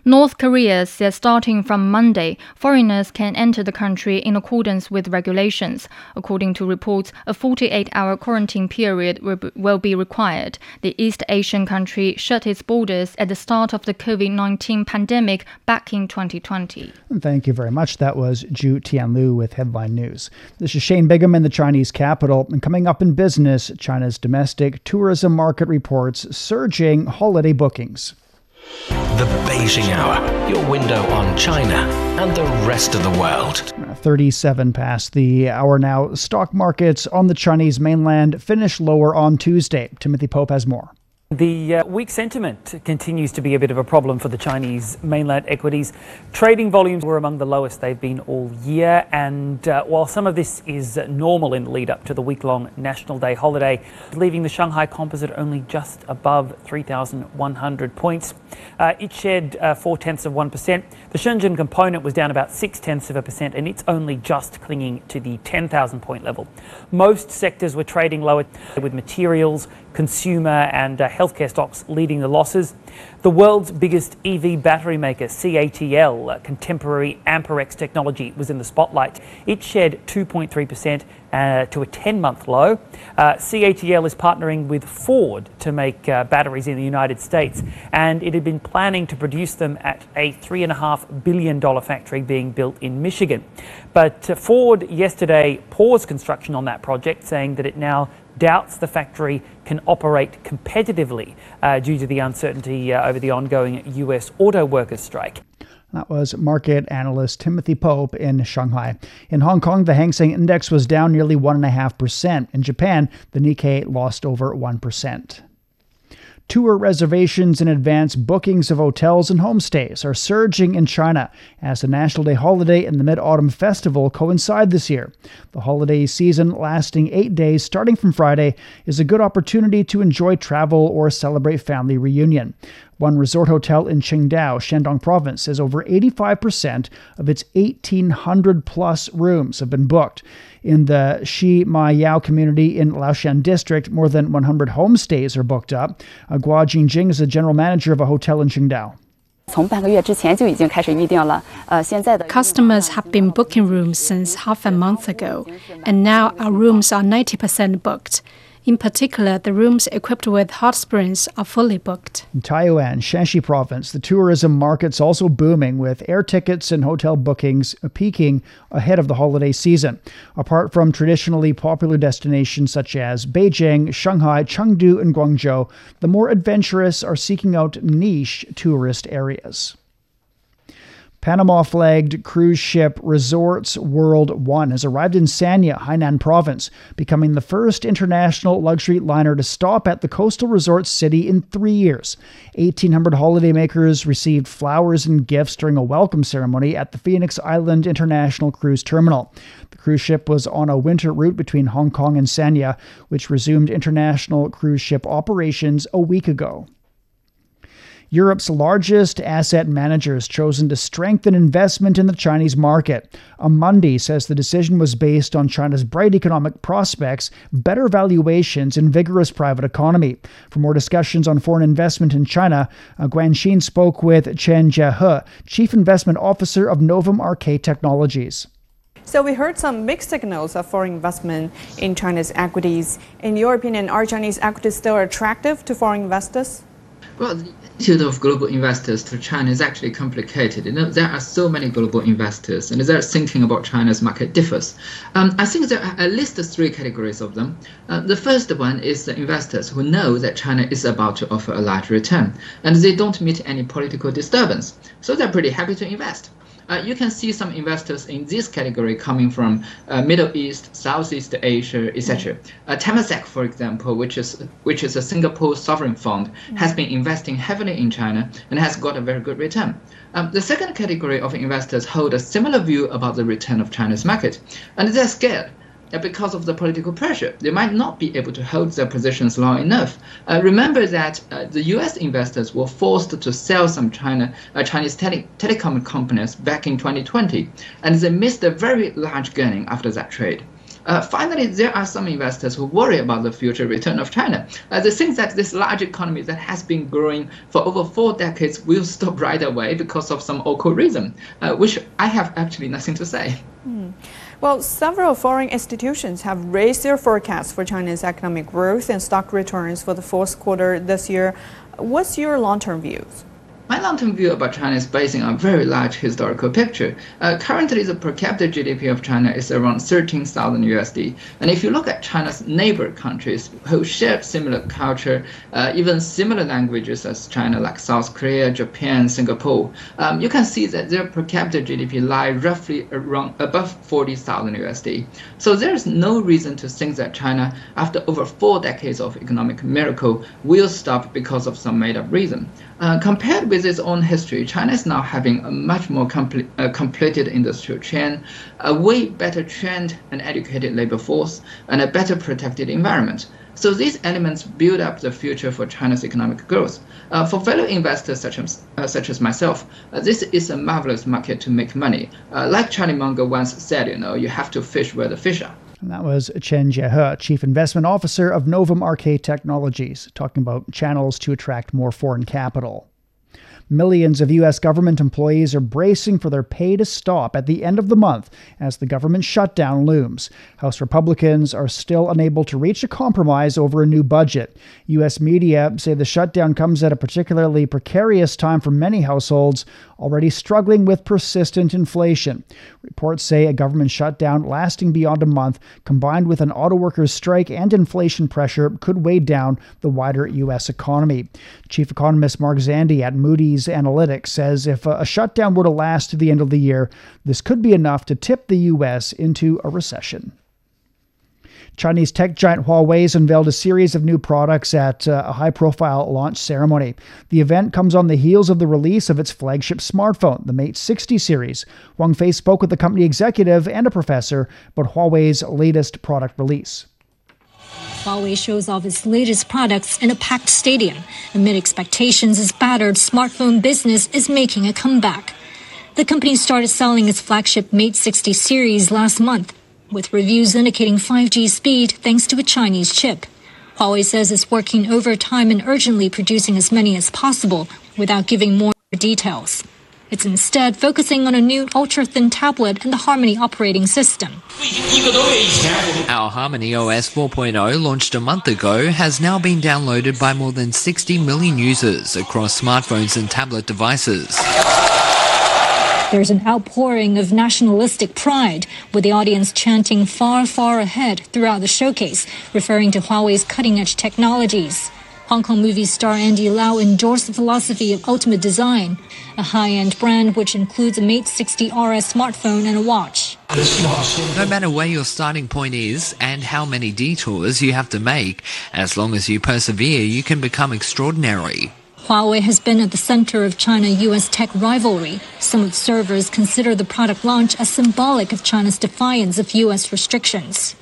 North Korea says starting from Monday, foreigners can enter the country in accordance with regulations. According to reports, a 48-hour quarantine period will be required. The East Asian country shut its borders at the start of the COVID-19 pandemic back in 2020. Thank you very much. That was Ju Tianlu with Headline News. This is Shane Bigham in the Chinese capital. And coming up in business, China's domestic tourism market reports surging holiday bookings. The Beijing Hour, your window on China and the rest of the world. 37 past the hour now. Stock markets on the Chinese mainland finished lower on Tuesday. Timothy Pope has more. The weak sentiment continues to be a bit of a problem for the Chinese mainland equities. Trading volumes were among the lowest they've been all year, and while some of this is normal in the lead up to the week-long National Day holiday, leaving the Shanghai Composite only just above 3,100 points. It shed 0.4%. The Shenzhen component was down about 0.6%, and it's only just clinging to the 10,000 point level. Most sectors were trading lower, with materials, consumer and healthcare stocks leading the losses. The world's biggest EV battery maker, CATL, Contemporary Amperex Technology, was in the spotlight. It shed 2.3% to a 10-month low. CATL is partnering with Ford to make batteries in the United States, and it had been planning to produce them at a $3.5 billion factory being built in Michigan. But Ford yesterday paused construction on that project, saying that it now doubts the factory can operate competitively due to the uncertainty over the ongoing U.S. auto workers' strike. That was market analyst Timothy Pope in Shanghai. In Hong Kong, the Hang Seng Index was down nearly 1.5%. In Japan, the Nikkei lost over 1%. Tour reservations and advance bookings of hotels and homestays are surging in China as the National Day holiday and the Mid-Autumn Festival coincide this year. The holiday season, lasting 8 days starting from Friday, is a good opportunity to enjoy travel or celebrate family reunion. One resort hotel in Qingdao, Shandong province, says over 85% of its 1,800-plus rooms have been booked. In the Shi Ma Yao community in Laoshan district, more than 100 homestays are booked up. Gua Jingjing is the general manager of a hotel in Qingdao. Customers have been booking rooms since half a month ago, and now our rooms are 90% booked. In particular, the rooms equipped with hot springs are fully booked. In Taiyuan, Shanxi province, the tourism market's also booming, with air tickets and hotel bookings peaking ahead of the holiday season. Apart from traditionally popular destinations such as Beijing, Shanghai, Chengdu, and Guangzhou, the more adventurous are seeking out niche tourist areas. Panama-flagged cruise ship Resorts World 1 has arrived in Sanya, Hainan province, becoming the first international luxury liner to stop at the coastal resort city in 3 years. 1,800 holidaymakers received flowers and gifts during a welcome ceremony at the Phoenix Island International Cruise Terminal. The cruise ship was on a winter route between Hong Kong and Sanya, which resumed international cruise ship operations a week ago. Europe's largest asset manager has chosen to strengthen investment in the Chinese market. Amundi says the decision was based on China's bright economic prospects, better valuations, and vigorous private economy. For more discussions on foreign investment in China, Guanxin spoke with Chen Jiehe, Chief Investment Officer of Novum Arcade Technologies. So we heard some mixed signals of foreign investment in China's equities. In your opinion, are Chinese equities still attractive to foreign investors? Well, the attitude of global investors to China is actually complicated. You know, there are so many global investors, and their thinking about China's market differs. I think there are at least three categories of them. The first one is the investors who know that China is about to offer a large return, and they don't meet any political disturbance, so they're pretty happy to invest. You can see some investors in this category coming from Middle East, Southeast Asia, etc. Temasek, for example, which is a Singapore sovereign fund, has been investing heavily in China and has got a very good return. The second category of investors hold a similar view about the return of China's market, and they're scared. Because of the political pressure, they might not be able to hold their positions long enough. Remember that the U.S. investors were forced to sell some Chinese telecom companies back in 2020, and they missed a very large gain after that trade. Finally, there are some investors who worry about the future return of China. They think that this large economy that has been growing for over 4 decades will stop right away because of some occult reason, which I have actually nothing to say. Well, several foreign institutions have raised their forecasts for China's economic growth and stock returns for the fourth quarter this year. What's your long-term views? My long-term view about China is based on a very large historical picture. Currently, the per capita GDP of China is around $13,000. And if you look at China's neighbor countries who share similar culture, even similar languages as China, like South Korea, Japan, Singapore, you can see that their per capita GDP lies roughly around above $40,000. So there is no reason to think that China, after over 4 decades of economic miracle, will stop because of some made-up reason. Compared with its own history, China is now having a much more completed industrial chain, a way better trained and educated labor force, and a better protected environment. So these elements build up the future for China's economic growth. For fellow investors such as myself, this is a marvelous market to make money. Like Charlie Munger once said, you know, you have to fish where the fish are. And that was Chen Jiehe, Chief Investment Officer of Novum Arcade Technologies, talking about channels to attract more foreign capital. Millions of U.S. government employees are bracing for their pay to stop at the end of the month as the government shutdown looms. House Republicans are still unable to reach a compromise over a new budget. U.S. media say the shutdown comes at a particularly precarious time for many households already struggling with persistent inflation. Reports say a government shutdown lasting beyond a month, combined with an auto workers' strike and inflation pressure, could weigh down the wider U.S. economy. Chief economist Mark Zandi at Moody's Analytics says if a shutdown were to last to the end of the year, this could be enough to tip the U.S. into a recession. Chinese tech giant Huawei's unveiled a series of new products at a high-profile launch ceremony. The event comes on the heels of the release of its flagship smartphone, the Mate 60 series. Wang Fei spoke with the company executive and a professor about Huawei's latest product release. Huawei shows off its latest products in a packed stadium. Amid expectations, its battered smartphone business is making a comeback. The company started selling its flagship Mate 60 series last month, with reviews indicating 5G speed thanks to a Chinese chip. Huawei says it's working overtime and urgently producing as many as possible without giving more details. It's instead focusing on a new ultra-thin tablet and the Harmony operating system. Our Harmony OS 4.0, launched a month ago, has now been downloaded by more than 60 million users across smartphones and tablet devices. There's an outpouring of nationalistic pride, with the audience chanting "far, far ahead" throughout the showcase, referring to Huawei's cutting-edge technologies. Hong Kong movie star Andy Lau endorsed the philosophy of ultimate design, a high-end brand which includes a Mate 60 RS smartphone and a watch. No matter where your starting point is and how many detours you have to make, as long as you persevere, you can become extraordinary. Huawei has been at the center of China-US tech rivalry. Some observers consider the product launch as symbolic of China's defiance of US restrictions.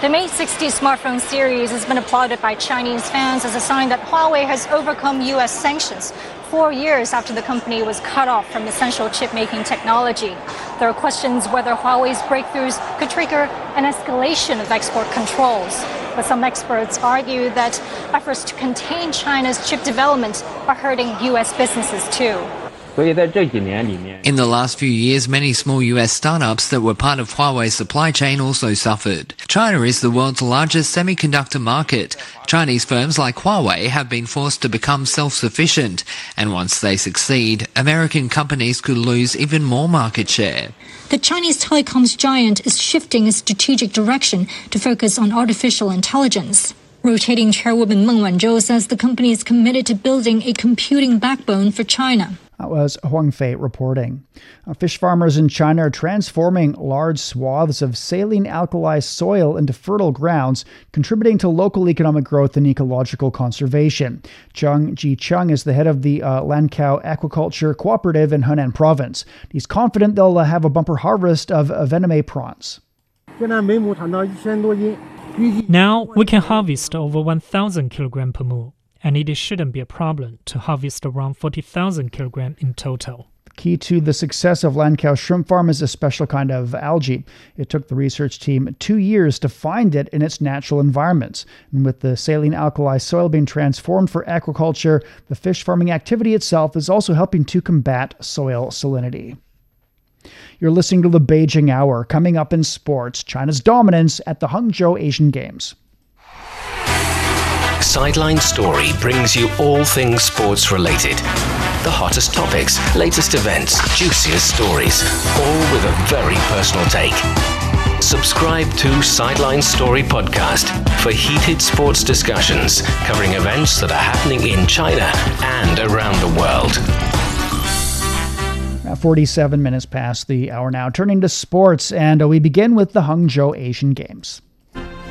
The Mate 60 smartphone series has been applauded by Chinese fans as a sign that Huawei has overcome U.S. sanctions 4 years after the company was cut off from essential chip-making technology. There are questions whether Huawei's breakthroughs could trigger an escalation of export controls. But some experts argue that efforts to contain China's chip development are hurting U.S. businesses too. In the last few years, many small US startups that were part of Huawei's supply chain also suffered. China is the world's largest semiconductor market. Chinese firms like Huawei have been forced to become self-sufficient, and once they succeed, American companies could lose even more market share. The Chinese telecoms giant is shifting its strategic direction to focus on artificial intelligence. Rotating chairwoman Meng Wanzhou says the company is committed to building a computing backbone for China. That was Huang Fei reporting. Fish farmers in China are transforming large swaths of saline alkali soil into fertile grounds, contributing to local economic growth and ecological conservation. Zhang Jicheng is the head of the Lankao Aquaculture Cooperative in Henan Province. He's confident they'll have a bumper harvest of Vename prawns. Now we can harvest over 1,000 kilograms per mule, and it shouldn't be a problem to harvest around 40,000 kilograms in total. The key to the success of Lankao Shrimp Farm is a special kind of algae. It took the research team 2 years to find it in its natural environments. And with the saline alkali soil being transformed for aquaculture, the fish farming activity itself is also helping to combat soil salinity. You're listening to the Beijing Hour. Coming up in sports, China's dominance at the Hangzhou Asian Games. Sideline Story brings you all things sports related. The hottest topics, latest events, juiciest stories, all with a very personal take. Subscribe to Sideline Story podcast for heated sports discussions covering events that are happening in China and around the world. 47 minutes past the hour now. Turning to sports, and we begin with the Hangzhou Asian Games.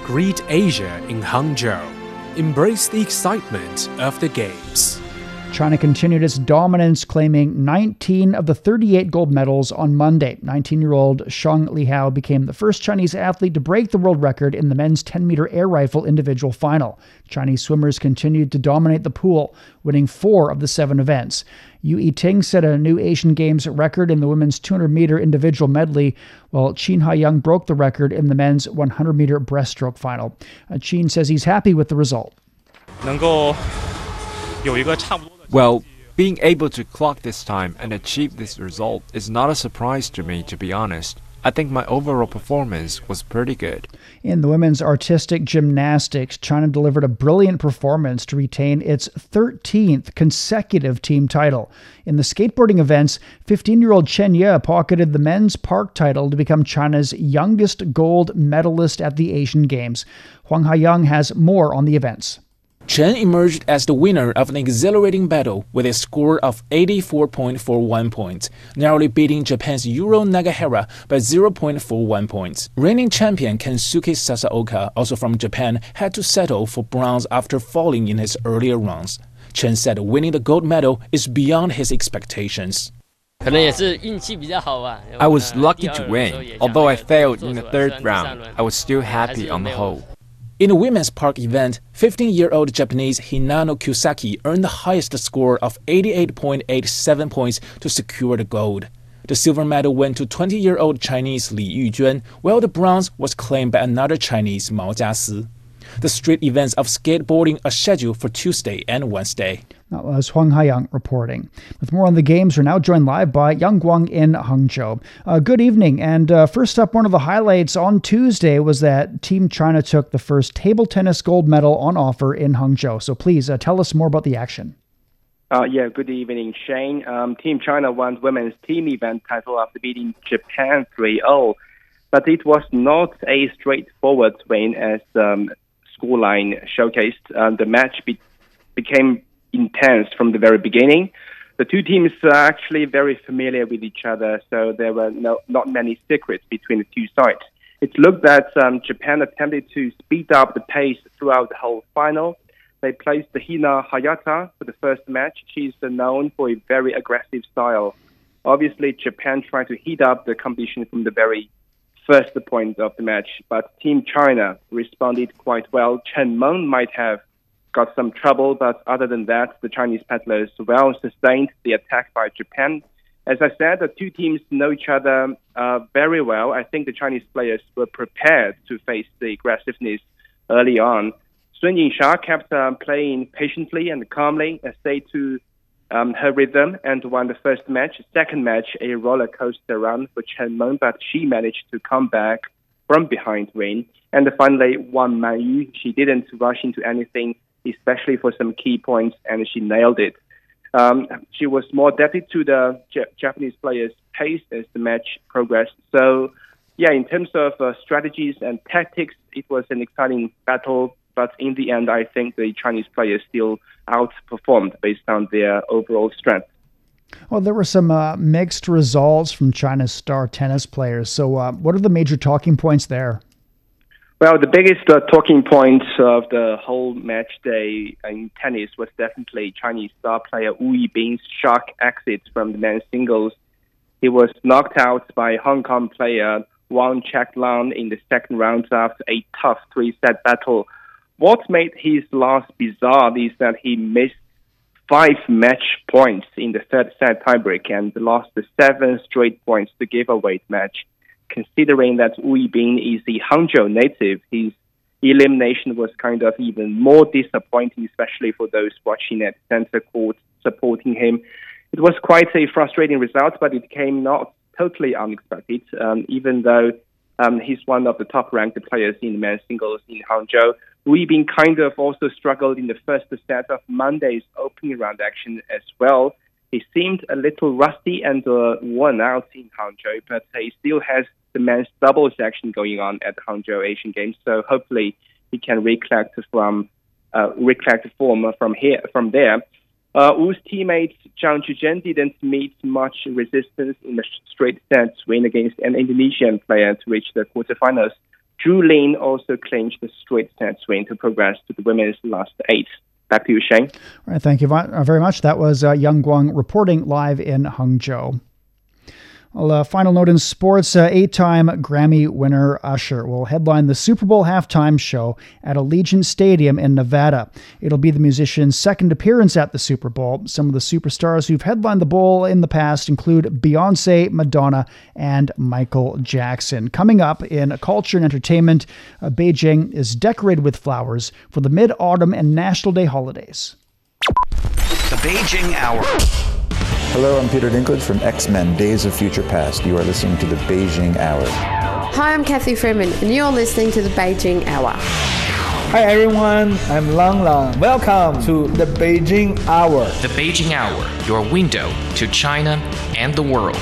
Greet Asia in Hangzhou. Embrace the excitement of the Games. China continued its dominance, claiming 19 of the 38 gold medals on Monday. 19-year-old Zheng Lihao became the first Chinese athlete to break the world record in the men's 10-meter air rifle individual final. Chinese swimmers continued to dominate the pool, winning 4 of the 7 events. Yu Yiting set a new Asian Games record in the women's 200-meter individual medley, while Qin Haiyang broke the record in the men's 100-meter breaststroke final. Qin says he's happy with the result. Well, being able to clock this time and achieve this result is not a surprise to me, to be honest. I think my overall performance was pretty good. In the women's artistic gymnastics, China delivered a brilliant performance to retain its 13th consecutive team title. In the skateboarding events, 15-year-old Chen Ye pocketed the men's park title to become China's youngest gold medalist at the Asian Games. Wang Haiyang has more on the events. Chen emerged as the winner of an exhilarating battle with a score of 84.41 points, narrowly beating Japan's Yuro Nagahara by 0.41 points. Reigning champion Kensuke Sasaoka, also from Japan, had to settle for bronze after falling in his earlier rounds. Chen said winning the gold medal is beyond his expectations. I was lucky to win. Although I failed in the third round, I was still happy on the whole. In a women's park event, 15-year-old Japanese Hinano Kyusaki earned the highest score of 88.87 points to secure the gold. The silver medal went to 20-year-old Chinese Li Yujuan, while the bronze was claimed by another Chinese Mao Jiasi. The street events of skateboarding are scheduled for Tuesday and Wednesday. That was Wang Haiyang reporting. With more on the games, we're now joined live by Yang Guang in Hangzhou. Good evening. And first up, one of the highlights on Tuesday was that Team China took the first table tennis gold medal on offer in Hangzhou. So please tell us more about the action. Good evening, Shane. Team China won women's team event title after beating Japan 3-0. But it was not a straightforward win as scoreline showcased. The match became intense from the very beginning. The two teams are actually very familiar with each other, so there were not many secrets between the two sides. It looked that Japan attempted to speed up the pace throughout the whole final. They placed Hina Hayata for the first match. She's known for a very aggressive style. Obviously, Japan tried to heat up the competition from the very first point of the match, but Team China responded quite well. Chen Meng might have got some trouble, but other than that, the Chinese paddlers well sustained the attack by Japan. As I said, the two teams know each other very well. I think the Chinese players were prepared to face the aggressiveness early on. Sun Yinsha kept playing patiently and calmly, stayed to her rhythm, and won the first match. Second match, a roller coaster run for Chen Meng, but she managed to come back from behind win. And finally, won Man Yu. She didn't rush into anything, especially for some key points, and she nailed it. She was more adapted to the Japanese players' pace as the match progressed. So, in terms of strategies and tactics, it was an exciting battle. But in the end, I think the Chinese players still outperformed based on their overall strength. Well, there were some mixed results from China's star tennis players. So what are the major talking points there? Well, the biggest talking point of the whole match day in tennis was definitely Chinese star player Wu Yibing's shock exit from the men's singles. He was knocked out by Hong Kong player Wang Chaklan in the second round after a tough three-set battle. What made his loss bizarre is that he missed 5 match points in the third set tiebreak and lost the 7 straight points to give away the match. Considering that Wu Yibing is a Hangzhou native, his elimination was kind of even more disappointing, especially for those watching at center court supporting him. It was quite a frustrating result, but it came not totally unexpected, even though he's one of the top-ranked players in the men's singles in Hangzhou. We've been kind of also struggled in the first set of Monday's opening round action as well. He seemed a little rusty and worn out in Hangzhou, but he still has the men's doubles action going on at the Hangzhou Asian Games. So hopefully he can recollect form from there. Wu's teammate Zhang Zhizhen didn't meet much resistance in the straight set win against an Indonesian player to reach the quarterfinals. Zhu Lin also clinched the straight set win to progress to the women's last 8. Back to you, Shane. All right, thank you very much. That was Yang Guang reporting live in Hangzhou. Well, final note in sports, 8-time Grammy winner Usher will headline the Super Bowl halftime show at Allegiant Stadium in Nevada. It'll be the musician's second appearance at the Super Bowl. Some of the superstars who've headlined the bowl in the past include Beyonce, Madonna, and Michael Jackson. Coming up in culture and entertainment, Beijing is decorated with flowers for the Mid-Autumn and National Day holidays. The Beijing Hour. Hello, I'm Peter Dinklage from X-Men Days of Future Past. You are listening to The Beijing Hour. Hi, I'm Kathy Freeman, and you're listening to The Beijing Hour. Hi, everyone. I'm Lang Lang. Welcome to The Beijing Hour. The Beijing Hour, your window to China and the world.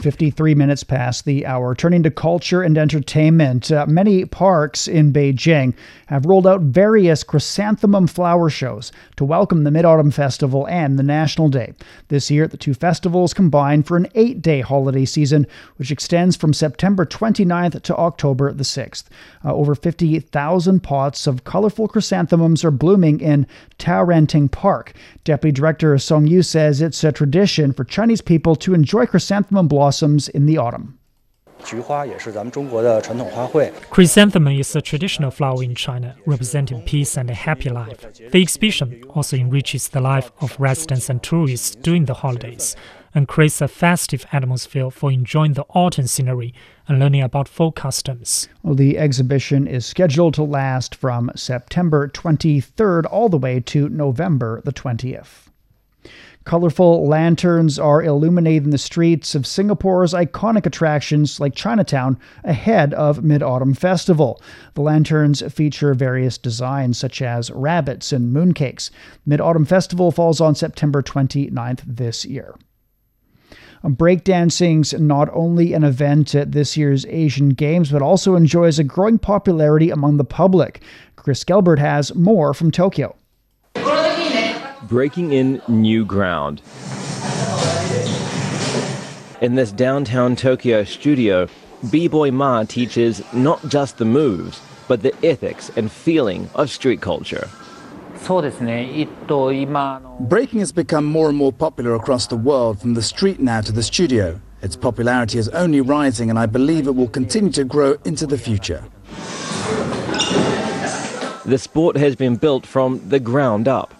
53 minutes past the hour. Turning to culture and entertainment, many parks in Beijing have rolled out various chrysanthemum flower shows to welcome the Mid-Autumn Festival and the National Day. This year, the two festivals combine for an 8-day holiday season, which extends from September 29th to October the 6th. Over 50,000 pots of colorful chrysanthemums are blooming in Taoranting Park. Deputy Director Song Yu says it's a tradition for Chinese people to enjoy chrysanthemum blossoms in the autumn. Chrysanthemum is a traditional flower in China, representing peace and a happy life. The exhibition also enriches the life of residents and tourists during the holidays, and creates a festive atmosphere for enjoying the autumn scenery and learning about folk customs. Well, the exhibition is scheduled to last from September 23rd all the way to November the 20th. Colorful lanterns are illuminating the streets of Singapore's iconic attractions like Chinatown ahead of Mid-Autumn Festival. The lanterns feature various designs such as rabbits and mooncakes. Mid-Autumn Festival falls on September 29th this year. Breakdancing's not only an event at this year's Asian Games, but also enjoys a growing popularity among the public. Chris Gelbert has more from Tokyo. Breaking in new ground. In this downtown Tokyo studio, B-Boy Ma teaches not just the moves, but the ethics and feeling of street culture. Breaking has become more and more popular across the world, from the street now to the studio. Its popularity is only rising, and I believe it will continue to grow into the future. The sport has been built from the ground up.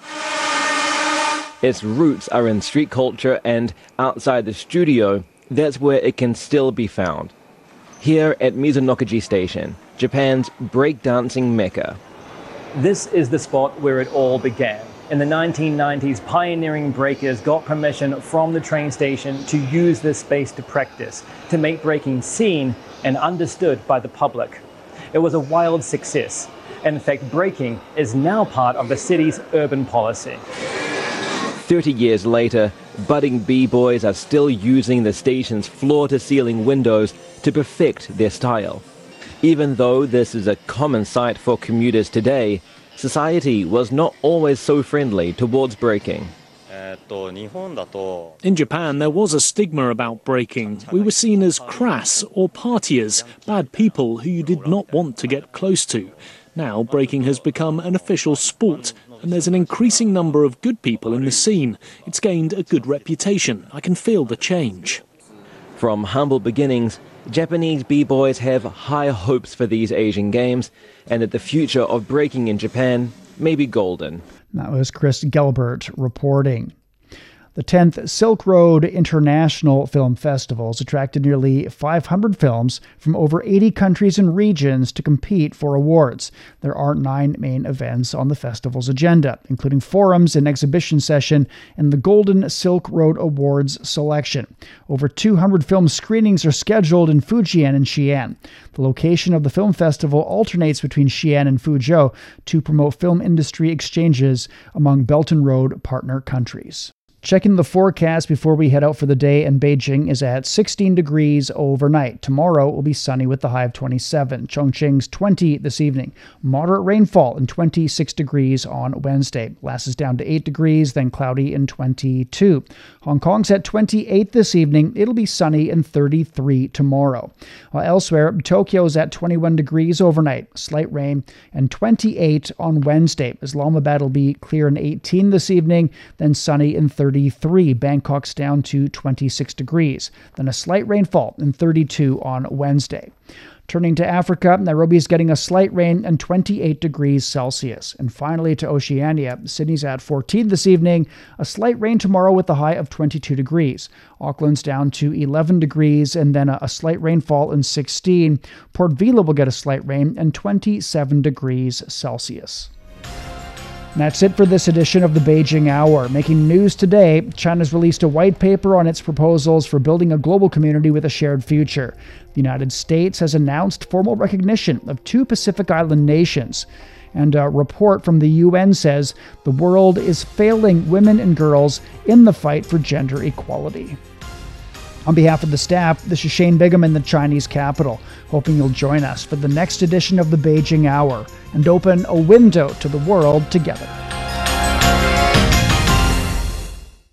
Its roots are in street culture, and outside the studio, that's where it can still be found. Here at Mizunokuji Station, Japan's breakdancing mecca. This is the spot where it all began. In the 1990s, pioneering breakers got permission from the train station to use this space to practice, to make breaking seen and understood by the public. It was a wild success. In fact, breaking is now part of the city's urban policy. 30 years later, budding b-boys are still using the station's floor-to-ceiling windows to perfect their style. Even though this is a common sight for commuters today, society was not always so friendly towards breaking. In Japan, there was a stigma about breaking. We were seen as crass or partiers, bad people who you did not want to get close to. Now, breaking has become an official sport, and there's an increasing number of good people in the scene. It's gained a good reputation. I can feel the change. From humble beginnings, Japanese b-boys have high hopes for these Asian Games, and that the future of breaking in Japan may be golden. That was Chris Gelbert reporting. The 10th Silk Road International Film Festival has attracted nearly 500 films from over 80 countries and regions to compete for awards. There are 9 main events on the festival's agenda, including forums, an exhibition session, and the Golden Silk Road Awards selection. Over 200 film screenings are scheduled in Fujian and Xi'an. The location of the film festival alternates between Xi'an and Fuzhou to promote film industry exchanges among Belt and Road partner countries. Checking the forecast before we head out for the day, and Beijing is at 16 degrees overnight. Tomorrow will be sunny with the high of 27. Chongqing's 20 this evening. Moderate rainfall and 26 degrees on Wednesday. Laos is down to 8 degrees, then cloudy and 22. Hong Kong's at 28 this evening. It'll be sunny and 33 tomorrow. While elsewhere, Tokyo's at 21 degrees overnight. Slight rain and 28 on Wednesday. Islamabad will be clear and 18 this evening, then sunny and 33, Bangkok's down to 26 degrees, then a slight rainfall and 32 on Wednesday. Turning to Africa, Nairobi is getting a slight rain and 28 degrees Celsius. And finally to Oceania, Sydney's at 14 this evening, a slight rain tomorrow with a high of 22 degrees. Auckland's down to 11 degrees and then a slight rainfall and 16. Port Vila will get a slight rain and 27 degrees Celsius. And that's it for this edition of the Beijing Hour. Making news today, China's released a white paper on its proposals for building a global community with a shared future. The United States has announced formal recognition of 2 Pacific Island nations. And a report from the UN says the world is failing women and girls in the fight for gender equality. On behalf of the staff, this is Shane Bigham in the Chinese capital, hoping you'll join us for the next edition of the Beijing Hour and open a window to the world together.